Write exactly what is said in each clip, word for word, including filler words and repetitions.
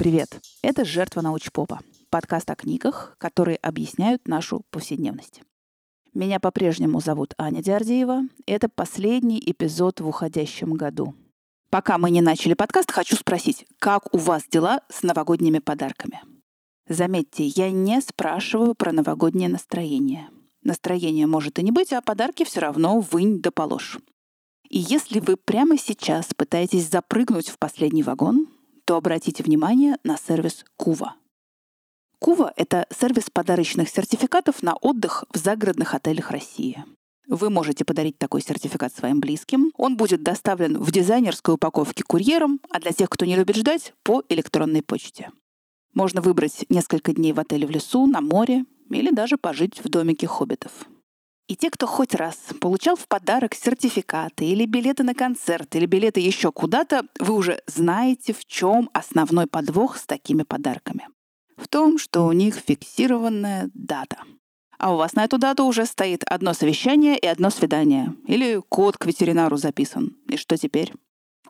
Привет! Это «Жертва научпопа» — подкаст о книгах, которые объясняют нашу повседневность. Меня по-прежнему зовут Аня Диордеева. Это последний эпизод в уходящем году. Пока мы не начали подкаст, хочу спросить, как у вас дела с новогодними подарками? Заметьте, я не спрашиваю про новогоднее настроение. Настроения может и не быть, а подарки все равно вынь да положь. И если вы прямо сейчас пытаетесь запрыгнуть в последний вагон, то обратите внимание на сервис Cuva. Cuva — это сервис подарочных сертификатов на отдых в загородных отелях России. Вы можете подарить такой сертификат своим близким. Он будет доставлен в дизайнерской упаковке курьером, а для тех, кто не любит ждать, по электронной почте. Можно выбрать несколько дней в отеле в лесу, на море или даже пожить в домике хоббитов. И те, кто хоть раз получал в подарок сертификаты или билеты на концерт, или билеты еще куда-то, вы уже знаете, в чем основной подвох с такими подарками. В том, что у них фиксированная дата. А у вас на эту дату уже стоит одно совещание и одно свидание. Или код к ветеринару записан. И что теперь?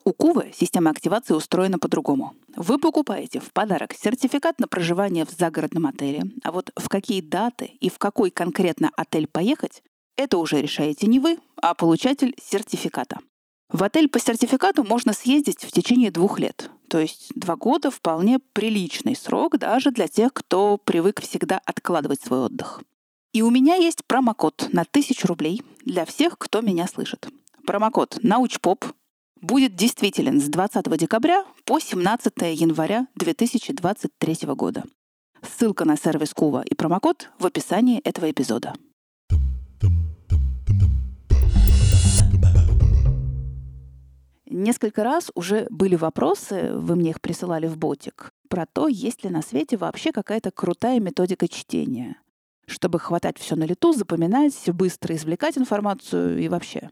У Кувы система активации устроена по-другому. Вы покупаете в подарок сертификат на проживание в загородном отеле, а вот в какие даты и в какой конкретно отель поехать, это уже решаете не вы, а получатель сертификата. В отель по сертификату можно съездить в течение двух лет. То есть два года — вполне приличный срок даже для тех, кто привык всегда откладывать свой отдых. И у меня есть промокод на тысячу рублей для всех, кто меня слышит. Промокод «НАУЧПОП» будет действителен с двадцатого декабря по семнадцатого января две тысячи двадцать третьего года. Ссылка на сервис Cuva и промокод в описании этого эпизода. Несколько раз уже были вопросы, вы мне их присылали в ботик, про то, есть ли на свете вообще какая-то крутая методика чтения, чтобы хватать все на лету, запоминать, быстро извлекать информацию и вообще.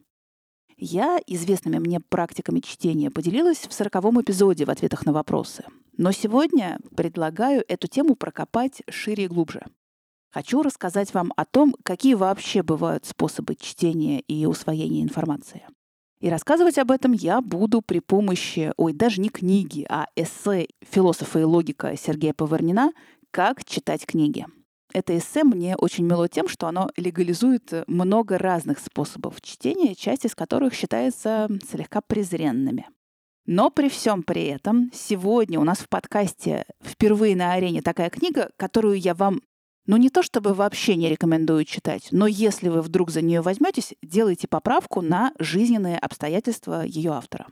Я известными мне практиками чтения поделилась в сороковом эпизоде в ответах на вопросы. Но сегодня предлагаю эту тему прокопать шире и глубже. Хочу рассказать вам о том, какие вообще бывают способы чтения и усвоения информации. И рассказывать об этом я буду при помощи, ой, даже не книги, а эссе философа и логика Сергея Поварнина «Как читать книги». Это эссе мне очень мило тем, что оно легализует много разных способов чтения, часть из которых считается слегка презренными. Но при всем при этом сегодня у нас в подкасте впервые на арене такая книга, которую я вам, ну не то чтобы вообще не рекомендую читать, но если вы вдруг за нее возьметесь, делайте поправку на жизненные обстоятельства ее автора.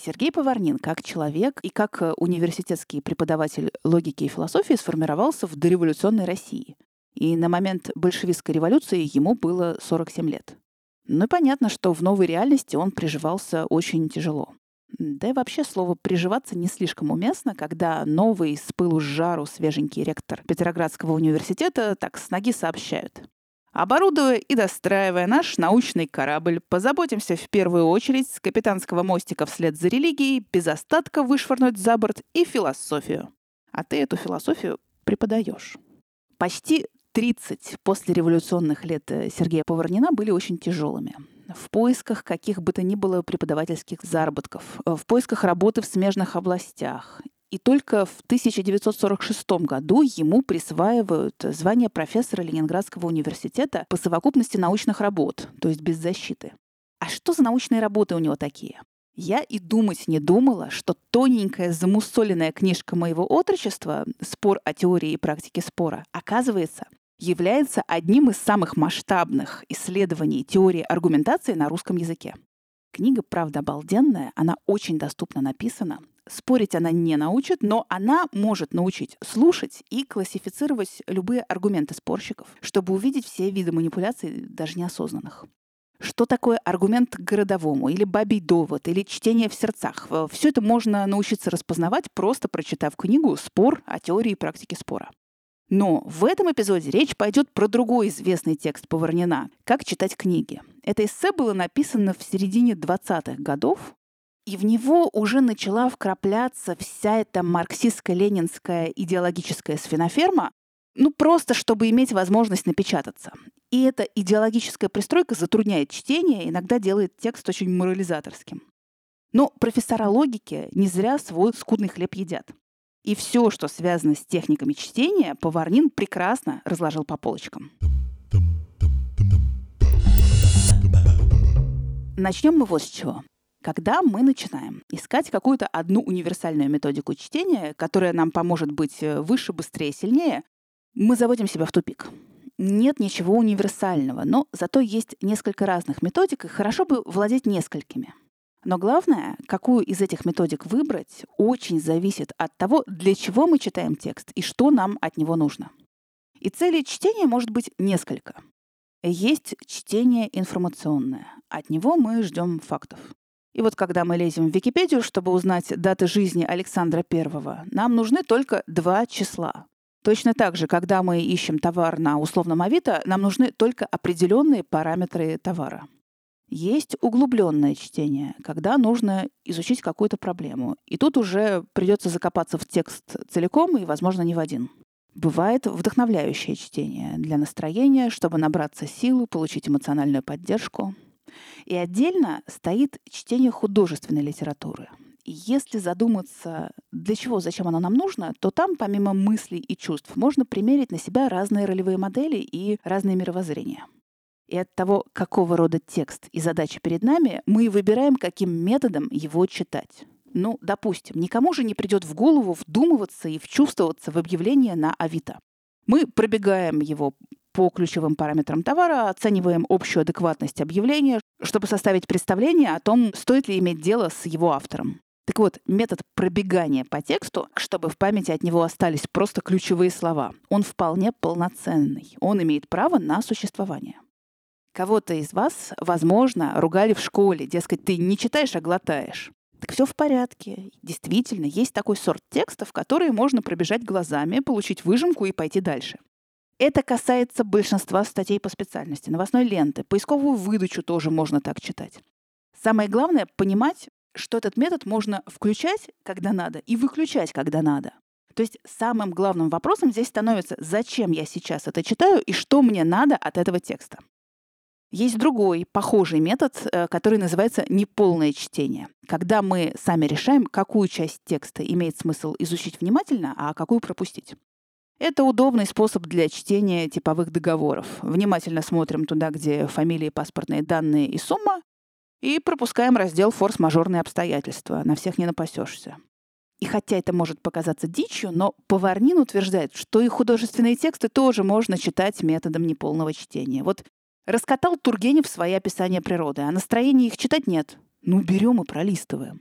Сергей Поварнин как человек и как университетский преподаватель логики и философии сформировался в дореволюционной России. И на момент большевистской революции ему было сорок семь лет. Ну и понятно, что в новой реальности он приживался очень тяжело. Да и вообще слово «приживаться» не слишком уместно, когда новый с пылу с жару свеженький ректор Петроградского университета так с ноги сообщают. Оборудуя и достраивая наш научный корабль, позаботимся в первую очередь с капитанского мостика вслед за религией без остатка вышвырнуть за борт и философию. А ты эту философию преподаешь. Почти тридцать послереволюционных лет Сергея Поварнина были очень тяжелыми. В поисках каких бы то ни было преподавательских заработков, в поисках работы в смежных областях. И только в тысяча девятьсот сорок шестом году ему присваивают звание профессора Ленинградского университета по совокупности научных работ, то есть без защиты. А что за научные работы у него такие? Я и думать не думала, что тоненькая замусоленная книжка моего отрочества «Спор о теории и практике спора», оказывается, является одним из самых масштабных исследований теории аргументации на русском языке. Книга, правда, обалденная, она очень доступно написана. Спорить она не научит, но она может научить слушать и классифицировать любые аргументы спорщиков, чтобы увидеть все виды манипуляций, даже неосознанных. Что такое аргумент к городовому, или бабий довод, или чтение в сердцах? Все это можно научиться распознавать, просто прочитав книгу «Спор о теории и практике спора». Но в этом эпизоде речь пойдет про другой известный текст Поварнина «Как читать книги». Это эссе было написано в середине двадцатых годов, и в него уже начала вкрапляться вся эта марксистско-ленинская идеологическая свиноферма, ну просто чтобы иметь возможность напечататься. И эта идеологическая пристройка затрудняет чтение, иногда делает текст очень морализаторским. Но профессора логики не зря свой скудный хлеб едят. И все, что связано с техниками чтения, Поварнин прекрасно разложил по полочкам. Начнем мы вот с чего. Когда мы начинаем искать какую-то одну универсальную методику чтения, которая нам поможет быть выше, быстрее, сильнее, мы заводим себя в тупик. Нет ничего универсального, но зато есть несколько разных методик, и хорошо бы владеть несколькими. Но главное, какую из этих методик выбрать, очень зависит от того, для чего мы читаем текст и что нам от него нужно. И целей чтения может быть несколько. Есть чтение информационное. От него мы ждем фактов. И вот когда мы лезем в Википедию, чтобы узнать даты жизни Александра Первого, нам нужны только два числа. Точно так же, когда мы ищем товар на условном Авито, нам нужны только определенные параметры товара. Есть углубленное чтение, когда нужно изучить какую-то проблему. И тут уже придется закопаться в текст целиком и, возможно, не в один. Бывает вдохновляющее чтение для настроения, чтобы набраться силы, получить эмоциональную поддержку. И отдельно стоит чтение художественной литературы. И если задуматься, для чего, зачем оно нам нужно, то там, помимо мыслей и чувств, можно примерить на себя разные ролевые модели и разные мировоззрения. И от того, какого рода текст и задача перед нами, мы выбираем, каким методом его читать. Ну, допустим, никому же не придет в голову вдумываться и вчувствоваться в объявление на Авито. Мы пробегаем его по ключевым параметрам товара, оцениваем общую адекватность объявления, чтобы составить представление о том, стоит ли иметь дело с его автором. Так вот, метод пробегания по тексту, чтобы в памяти от него остались просто ключевые слова, он вполне полноценный, он имеет право на существование. Кого-то из вас, возможно, ругали в школе, дескать, ты не читаешь, а глотаешь. Так все в порядке. Действительно, есть такой сорт текстов, которые можно пробежать глазами, получить выжимку и пойти дальше. Это касается большинства статей по специальности, новостной ленты, поисковую выдачу тоже можно так читать. Самое главное — понимать, что этот метод можно включать, когда надо, и выключать, когда надо. То есть самым главным вопросом здесь становится, зачем я сейчас это читаю и что мне надо от этого текста. Есть другой, похожий метод, который называется неполное чтение, когда мы сами решаем, какую часть текста имеет смысл изучить внимательно, а какую пропустить. Это удобный способ для чтения типовых договоров. Внимательно смотрим туда, где фамилии, паспортные данные и сумма, и пропускаем раздел «Форс-мажорные обстоятельства». На всех не напасешься. И хотя это может показаться дичью, но Поварнин утверждает, что и художественные тексты тоже можно читать методом неполного чтения. Вот раскатал Тургенев свои описания природы, а настроения их читать нет. Ну, берем и пролистываем.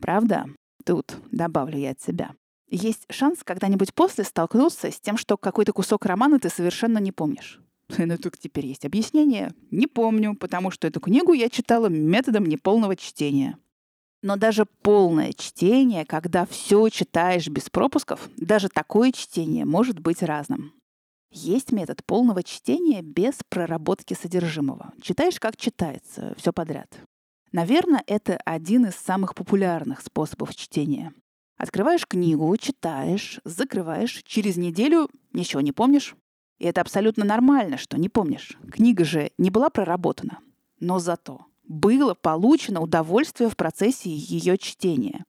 Правда? Тут добавлю я от себя. Есть шанс когда-нибудь после столкнуться с тем, что какой-то кусок романа ты совершенно не помнишь. Ну, тут теперь есть объяснение. Не помню, потому что эту книгу я читала методом неполного чтения. Но даже полное чтение, когда все читаешь без пропусков, даже такое чтение может быть разным. Есть метод полного чтения без проработки содержимого. Читаешь, как читается, все подряд. Наверное, это один из самых популярных способов чтения. Открываешь книгу, читаешь, закрываешь, через неделю ничего не помнишь. И это абсолютно нормально, что не помнишь. Книга же не была проработана. Но зато было получено удовольствие в процессе ее чтения.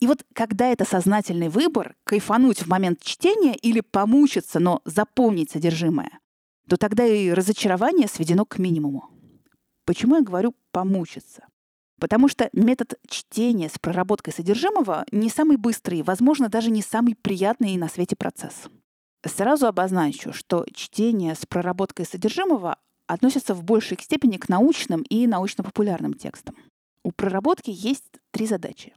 И вот когда это сознательный выбор, кайфануть в момент чтения или помучиться, но запомнить содержимое, то тогда и разочарование сведено к минимуму. Почему я говорю «помучиться»? Потому что метод чтения с проработкой содержимого не самый быстрый, возможно, даже не самый приятный на свете процесс. Сразу обозначу, что чтение с проработкой содержимого относится в большей степени к научным и научно-популярным текстам. У проработки есть три задачи.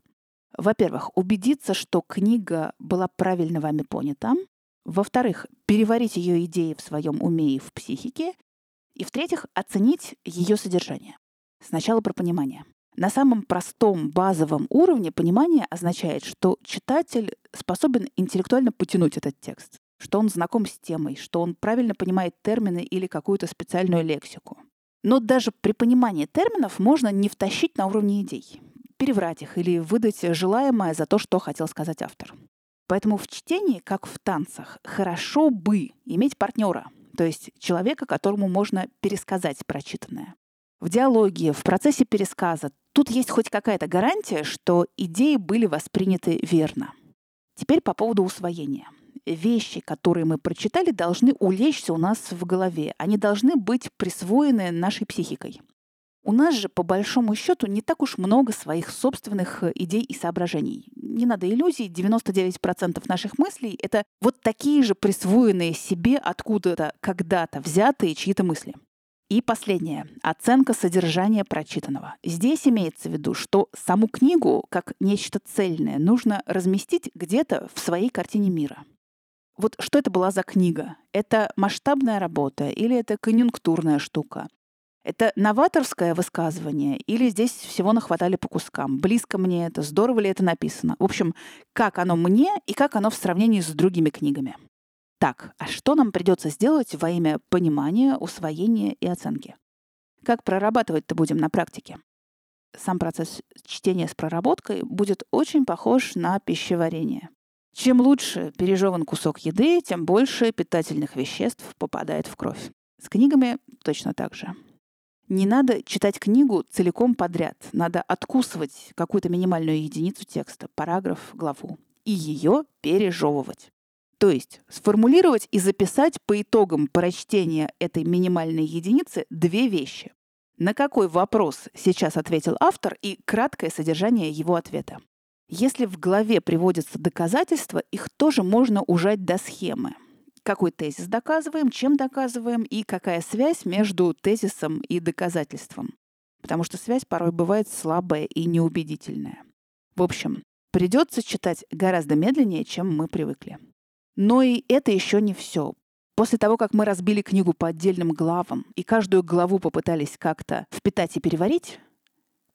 Во-первых, убедиться, что книга была правильно вами понята. Во-вторых, переварить ее идеи в своем уме и в психике. И, в-третьих, оценить ее содержание. Сначала про понимание. На самом простом базовом уровне понимание означает, что читатель способен интеллектуально потянуть этот текст, что он знаком с темой, что он правильно понимает термины или какую-то специальную лексику. Но даже при понимании терминов можно не втащить на уровне идей, переврать их или выдать желаемое за то, что хотел сказать автор. Поэтому в чтении, как в танцах, хорошо бы иметь партнера, то есть человека, которому можно пересказать прочитанное. В диалоге, в процессе пересказа тут есть хоть какая-то гарантия, что идеи были восприняты верно. Теперь по поводу усвоения. Вещи, которые мы прочитали, должны улечься у нас в голове. Они должны быть присвоены нашей психикой. У нас же, по большому счету, не так уж много своих собственных идей и соображений. Не надо иллюзий, девяносто девять процентов наших мыслей — это вот такие же присвоенные себе откуда-то когда-то взятые чьи-то мысли. И последнее — оценка содержания прочитанного. Здесь имеется в виду, что саму книгу, как нечто цельное, нужно разместить где-то в своей картине мира. Вот что это была за книга? Это масштабная работа или это конъюнктурная штука? Это новаторское высказывание или здесь всего нахватали по кускам? Близко мне это, здорово ли это написано? В общем, как оно мне и как оно в сравнении с другими книгами? Так, а что нам придется сделать во имя понимания, усвоения и оценки? Как прорабатывать-то будем на практике? Сам процесс чтения с проработкой будет очень похож на пищеварение. Чем лучше пережеван кусок еды, тем больше питательных веществ попадает в кровь. С книгами точно так же. Не надо читать книгу целиком подряд. Надо откусывать какую-то минимальную единицу текста, параграф, главу, и ее пережевывать. То есть сформулировать и записать по итогам прочтения этой минимальной единицы две вещи. На какой вопрос сейчас ответил автор и краткое содержание его ответа. Если в главе приводятся доказательства, их тоже можно ужать до схемы. Какой тезис доказываем, чем доказываем и какая связь между тезисом и доказательством. Потому что связь порой бывает слабая и неубедительная. В общем, придется читать гораздо медленнее, чем мы привыкли. Но и это еще не все. После того, как мы разбили книгу по отдельным главам и каждую главу попытались как-то впитать и переварить,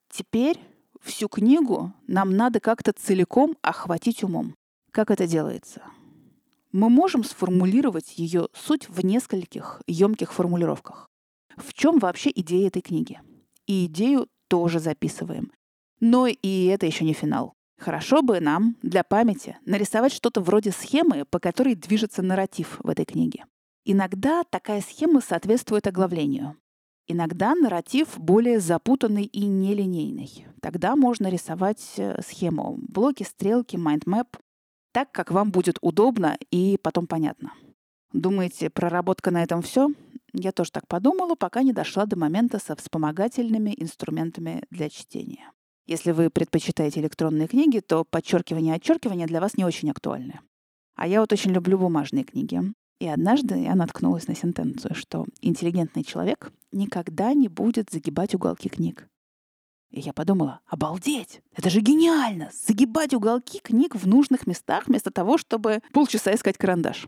теперь... Всю книгу нам надо как-то целиком охватить умом. Как это делается? Мы можем сформулировать ее суть в нескольких емких формулировках. В чем вообще идея этой книги? И идею тоже записываем. Но и это еще не финал. Хорошо бы нам для памяти нарисовать что-то вроде схемы, по которой движется нарратив в этой книге. Иногда такая схема соответствует оглавлению. Иногда нарратив более запутанный и нелинейный. Тогда можно рисовать схему, блоки, стрелки, майндмэп, так, как вам будет удобно и потом понятно. Думаете, проработка на этом все? Я тоже так подумала, пока не дошла до момента со вспомогательными инструментами для чтения. Если вы предпочитаете электронные книги, то подчеркивание и отчеркивание для вас не очень актуальны. А я вот очень люблю бумажные книги. И однажды я наткнулась на сентенцию, что интеллигентный человек никогда не будет загибать уголки книг. И я подумала, обалдеть, это же гениально, загибать уголки книг в нужных местах вместо того, чтобы полчаса искать карандаш.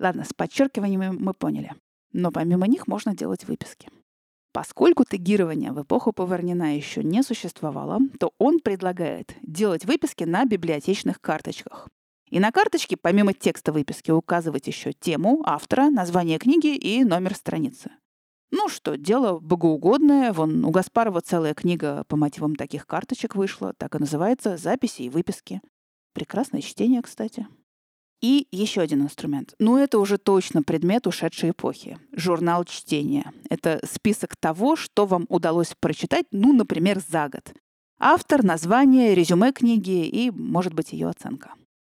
Ладно, с подчеркиваниями мы поняли, но помимо них можно делать выписки. Поскольку тегирование в эпоху Поварнина еще не существовало, то он предлагает делать выписки на библиотечных карточках. И на карточке, помимо текста выписки, указывать еще тему, автора, название книги и номер страницы. Ну что, дело богоугодное. Вон у Гаспарова целая книга по мотивам таких карточек вышла. Так и называется «Записи и выписки». Прекрасное чтение, кстати. И еще один инструмент. Ну это уже точно предмет ушедшей эпохи. Журнал чтения. Это список того, что вам удалось прочитать, ну, например, за год. Автор, название, резюме книги и, может быть, ее оценка.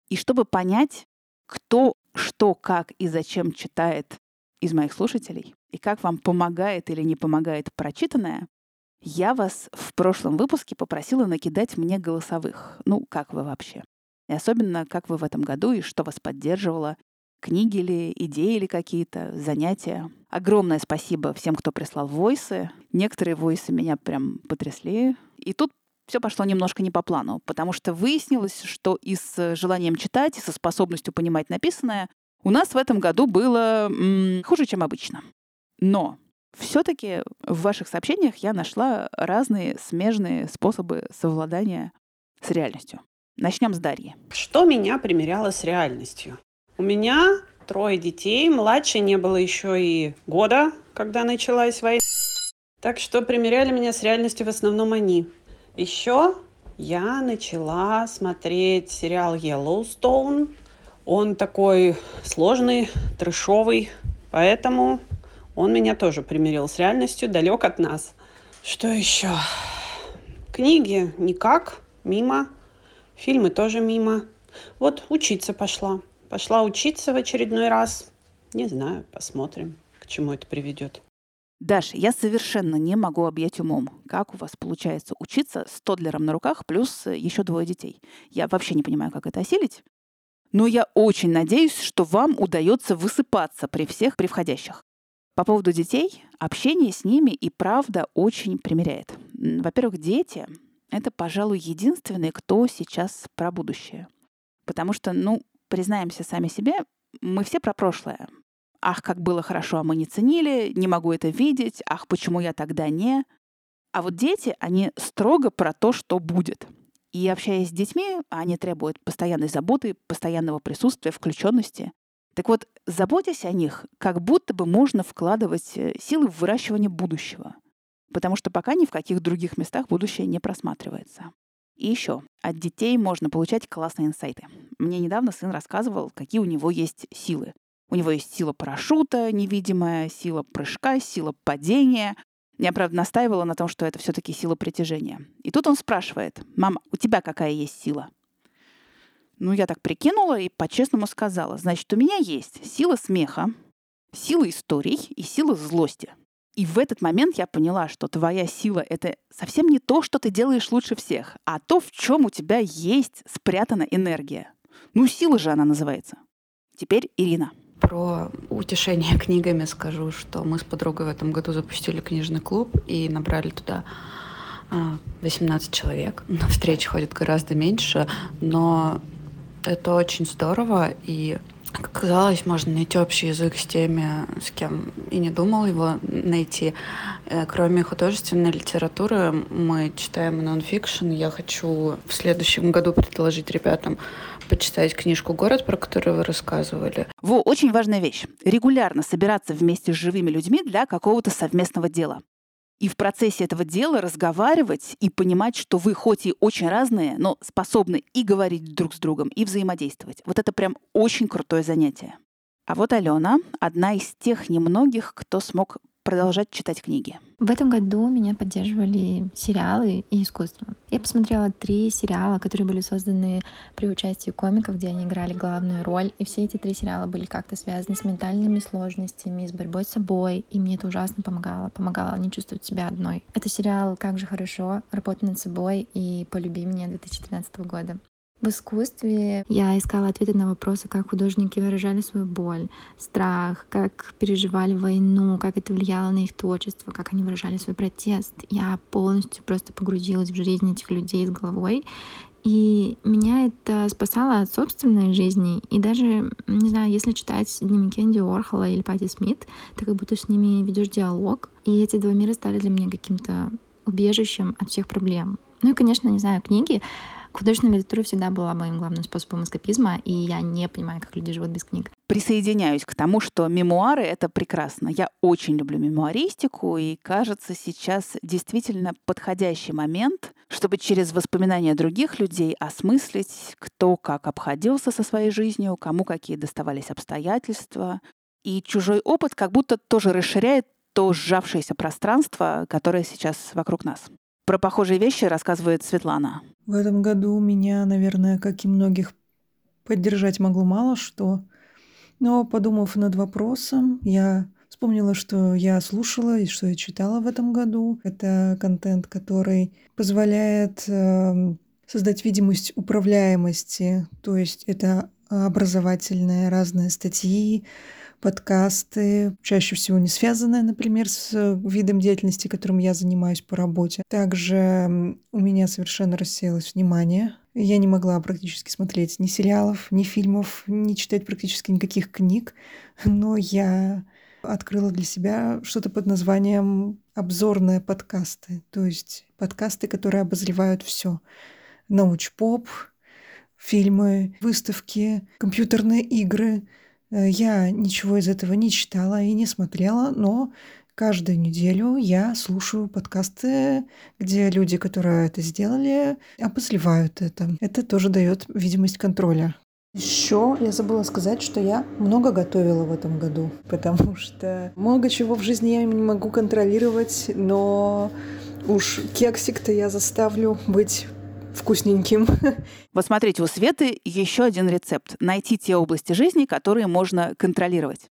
И чтобы понять, кто, что, как и зачем читает из моих слушателей, и как вам помогает или не помогает прочитанное, я вас в прошлом выпуске попросила накидать мне голосовых. Ну, как вы вообще? И особенно, как вы в этом году, и что вас поддерживало. Книги ли, идеи ли какие-то, занятия. Огромное спасибо всем, кто прислал войсы. Некоторые войсы меня прям потрясли. И тут все пошло немножко не по плану, потому что выяснилось, что и с желанием читать, и со способностью понимать написанное у нас в этом году было м- хуже, чем обычно. Но все-таки в ваших сообщениях я нашла разные смежные способы совладания с реальностью. Начнем с Дарьи. Что меня примеряло с реальностью? У меня трое детей, младше не было еще и года, когда началась война. Так что примеряли меня с реальностью в основном они. Еще я начала смотреть сериал Yellowstone. Он такой сложный, трэшовый, поэтому он меня тоже примирил с реальностью, далек от нас. Что еще? Книги никак, мимо. Фильмы тоже мимо. Вот учиться пошла. Пошла учиться в очередной раз. Не знаю, посмотрим, к чему это приведет. Даша, я совершенно не могу объять умом, как у вас получается учиться с тоддлером на руках плюс еще двое детей. Я вообще не понимаю, как это осилить. Но я очень надеюсь, что вам удается высыпаться при всех превходящих. По поводу детей, общение с ними и правда очень примиряет. Во-первых, дети — это, пожалуй, единственные, кто сейчас про будущее. Потому что, ну, признаемся сами себе, мы все про прошлое. Ах, как было хорошо, а мы не ценили, не могу это видеть, ах, почему я тогда не... А вот дети, они строго про то, что будет. И общаясь с детьми, они требуют постоянной заботы, постоянного присутствия, включенности. Так вот, заботясь о них, как будто бы можно вкладывать силы в выращивание будущего. Потому что пока ни в каких других местах будущее не просматривается. И еще, от детей можно получать классные инсайты. Мне недавно сын рассказывал, какие у него есть силы. У него есть сила парашюта невидимая, сила прыжка, сила падения. Я, правда, настаивала на том, что это все-таки сила притяжения. И тут он спрашивает: «Мама, у тебя какая есть сила?» Ну, я так прикинула и по-честному сказала: значит, у меня есть сила смеха, сила историй и сила злости. И в этот момент я поняла, что твоя сила — это совсем не то, что ты делаешь лучше всех, а то, в чем у тебя есть спрятана энергия. Ну, сила же она называется. Теперь Ирина. Про утешение книгами скажу, что мы с подругой в этом году запустили книжный клуб и набрали туда восемнадцать человек. На встречи ходит гораздо меньше, но это очень здорово. И, как оказалось, можно найти общий язык с теми, с кем и не думал его найти. Кроме художественной литературы, мы читаем нонфикшн. Я хочу в следующем году предложить ребятам почитать книжку «Город», про которую вы рассказывали. Во, очень важная вещь. Регулярно собираться вместе с живыми людьми для какого-то совместного дела. И в процессе этого дела разговаривать и понимать, что вы хоть и очень разные, но способны и говорить друг с другом, и взаимодействовать. Вот это прям очень крутое занятие. А вот Алена — одна из тех немногих, кто смог продолжать читать книги. В этом году меня поддерживали сериалы и искусство. Я посмотрела три сериала, которые были созданы при участии комиков, где они играли главную роль. И все эти три сериала были как-то связаны с ментальными сложностями, с борьбой с собой. И мне это ужасно помогало. Помогало не чувствовать себя одной. Это сериал «Как же хорошо», «Работа над собой» и «Полюби меня» две тысячи тринадцатого года. В искусстве я искала ответы на вопросы, как художники выражали свою боль, страх, как переживали войну, как это влияло на их творчество, как они выражали свой протест. Я полностью просто погрузилась в жизнь этих людей с головой. И меня это спасало от собственной жизни. И даже, не знаю, если читать дневники Энди Уорхола или Патти Смит, ты как будто с ними ведешь диалог. И эти два мира стали для меня каким-то убежищем от всех проблем. Ну и, конечно, не знаю, книги. Художественная литература всегда была моим главным способом эскапизма, и я не понимаю, как люди живут без книг. Присоединяюсь к тому, что мемуары — это прекрасно. Я очень люблю мемуаристику, и, кажется, сейчас действительно подходящий момент, чтобы через воспоминания других людей осмыслить, кто как обходился со своей жизнью, кому какие доставались обстоятельства. И чужой опыт как будто тоже расширяет то сжавшееся пространство, которое сейчас вокруг нас. Про похожие вещи рассказывает Светлана. В этом году меня, наверное, как и многих, поддержать могло мало что. Но, подумав над вопросом, я вспомнила, что я слушала и что я читала в этом году. Это контент, который позволяет э, создать видимость управляемости. То есть это образовательные разные статьи, подкасты, чаще всего не связанные, например, с видом деятельности, которым я занимаюсь по работе. Также у меня совершенно рассеялось внимание. Я не могла практически смотреть ни сериалов, ни фильмов, ни читать практически никаких книг, но я открыла для себя что-то под названием «обзорные подкасты», то есть подкасты, которые обозревают все: научпоп, фильмы, выставки, компьютерные игры. Я ничего из этого не читала и не смотрела, но каждую неделю я слушаю подкасты, где люди, которые это сделали, обозревают это. Это тоже дает видимость контроля. Еще я забыла сказать, что я много готовила в этом году, потому что много чего в жизни я не могу контролировать, но уж кексик-то я заставлю быть вкусненьким. Вот смотрите, у Светы еще один рецепт. Найти те области жизни, которые можно контролировать.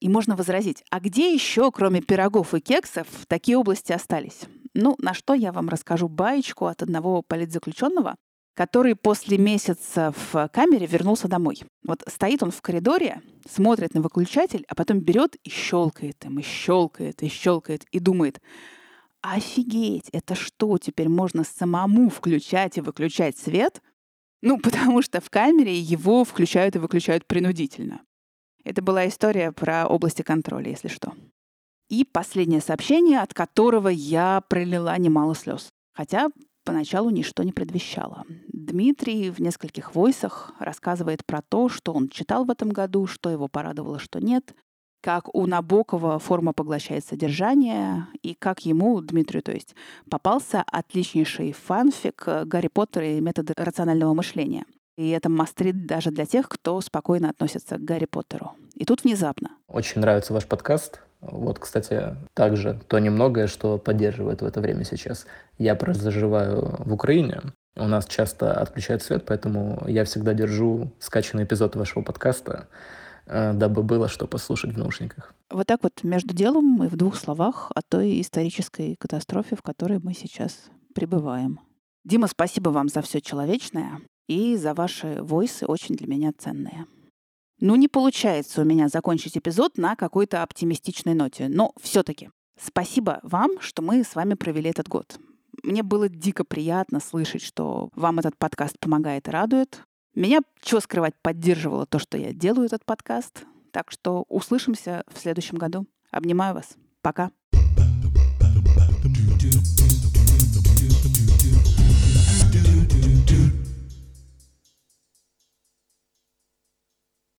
И можно возразить, а где еще, кроме пирогов и кексов, такие области остались? Ну, на что я вам расскажу баечку от одного политзаключенного, который после месяца в камере вернулся домой. Вот стоит он в коридоре, смотрит на выключатель, а потом берет и щелкает им, и щелкает, и щелкает, и думает: офигеть, это что, теперь можно самому включать и выключать свет? Ну, потому что в камере его включают и выключают принудительно. Это была история про области контроля, если что. И последнее сообщение, от которого я пролила немало слез. Хотя поначалу ничто не предвещало. Дмитрий в нескольких войсах рассказывает про то, что он читал в этом году, что его порадовало, что нет, как у Набокова форма поглощает содержание, и как ему, Дмитрию, то есть, попался отличнейший фанфик «Гарри Поттер и методы рационального мышления». И это мастрит даже для тех, кто спокойно относится к Гарри Поттеру. И тут внезапно. Очень нравится ваш подкаст. Вот, кстати, также то немногое, что поддерживает в это время сейчас. Я просто заживаю в Украине. У нас часто отключают свет, поэтому я всегда держу скачанный эпизод вашего подкаста, дабы было что послушать в наушниках. Вот так вот между делом и в двух словах о той исторической катастрофе, в которой мы сейчас пребываем. Дима, спасибо вам за все человечное. И за ваши войсы очень для меня ценные. Ну, не получается у меня закончить эпизод на какой-то оптимистичной ноте. Но все-таки спасибо вам, что мы с вами провели этот год. Мне было дико приятно слышать, что вам этот подкаст помогает и радует. Меня, чего скрывать, поддерживало то, что я делаю этот подкаст. Так что услышимся в следующем году. Обнимаю вас. Пока.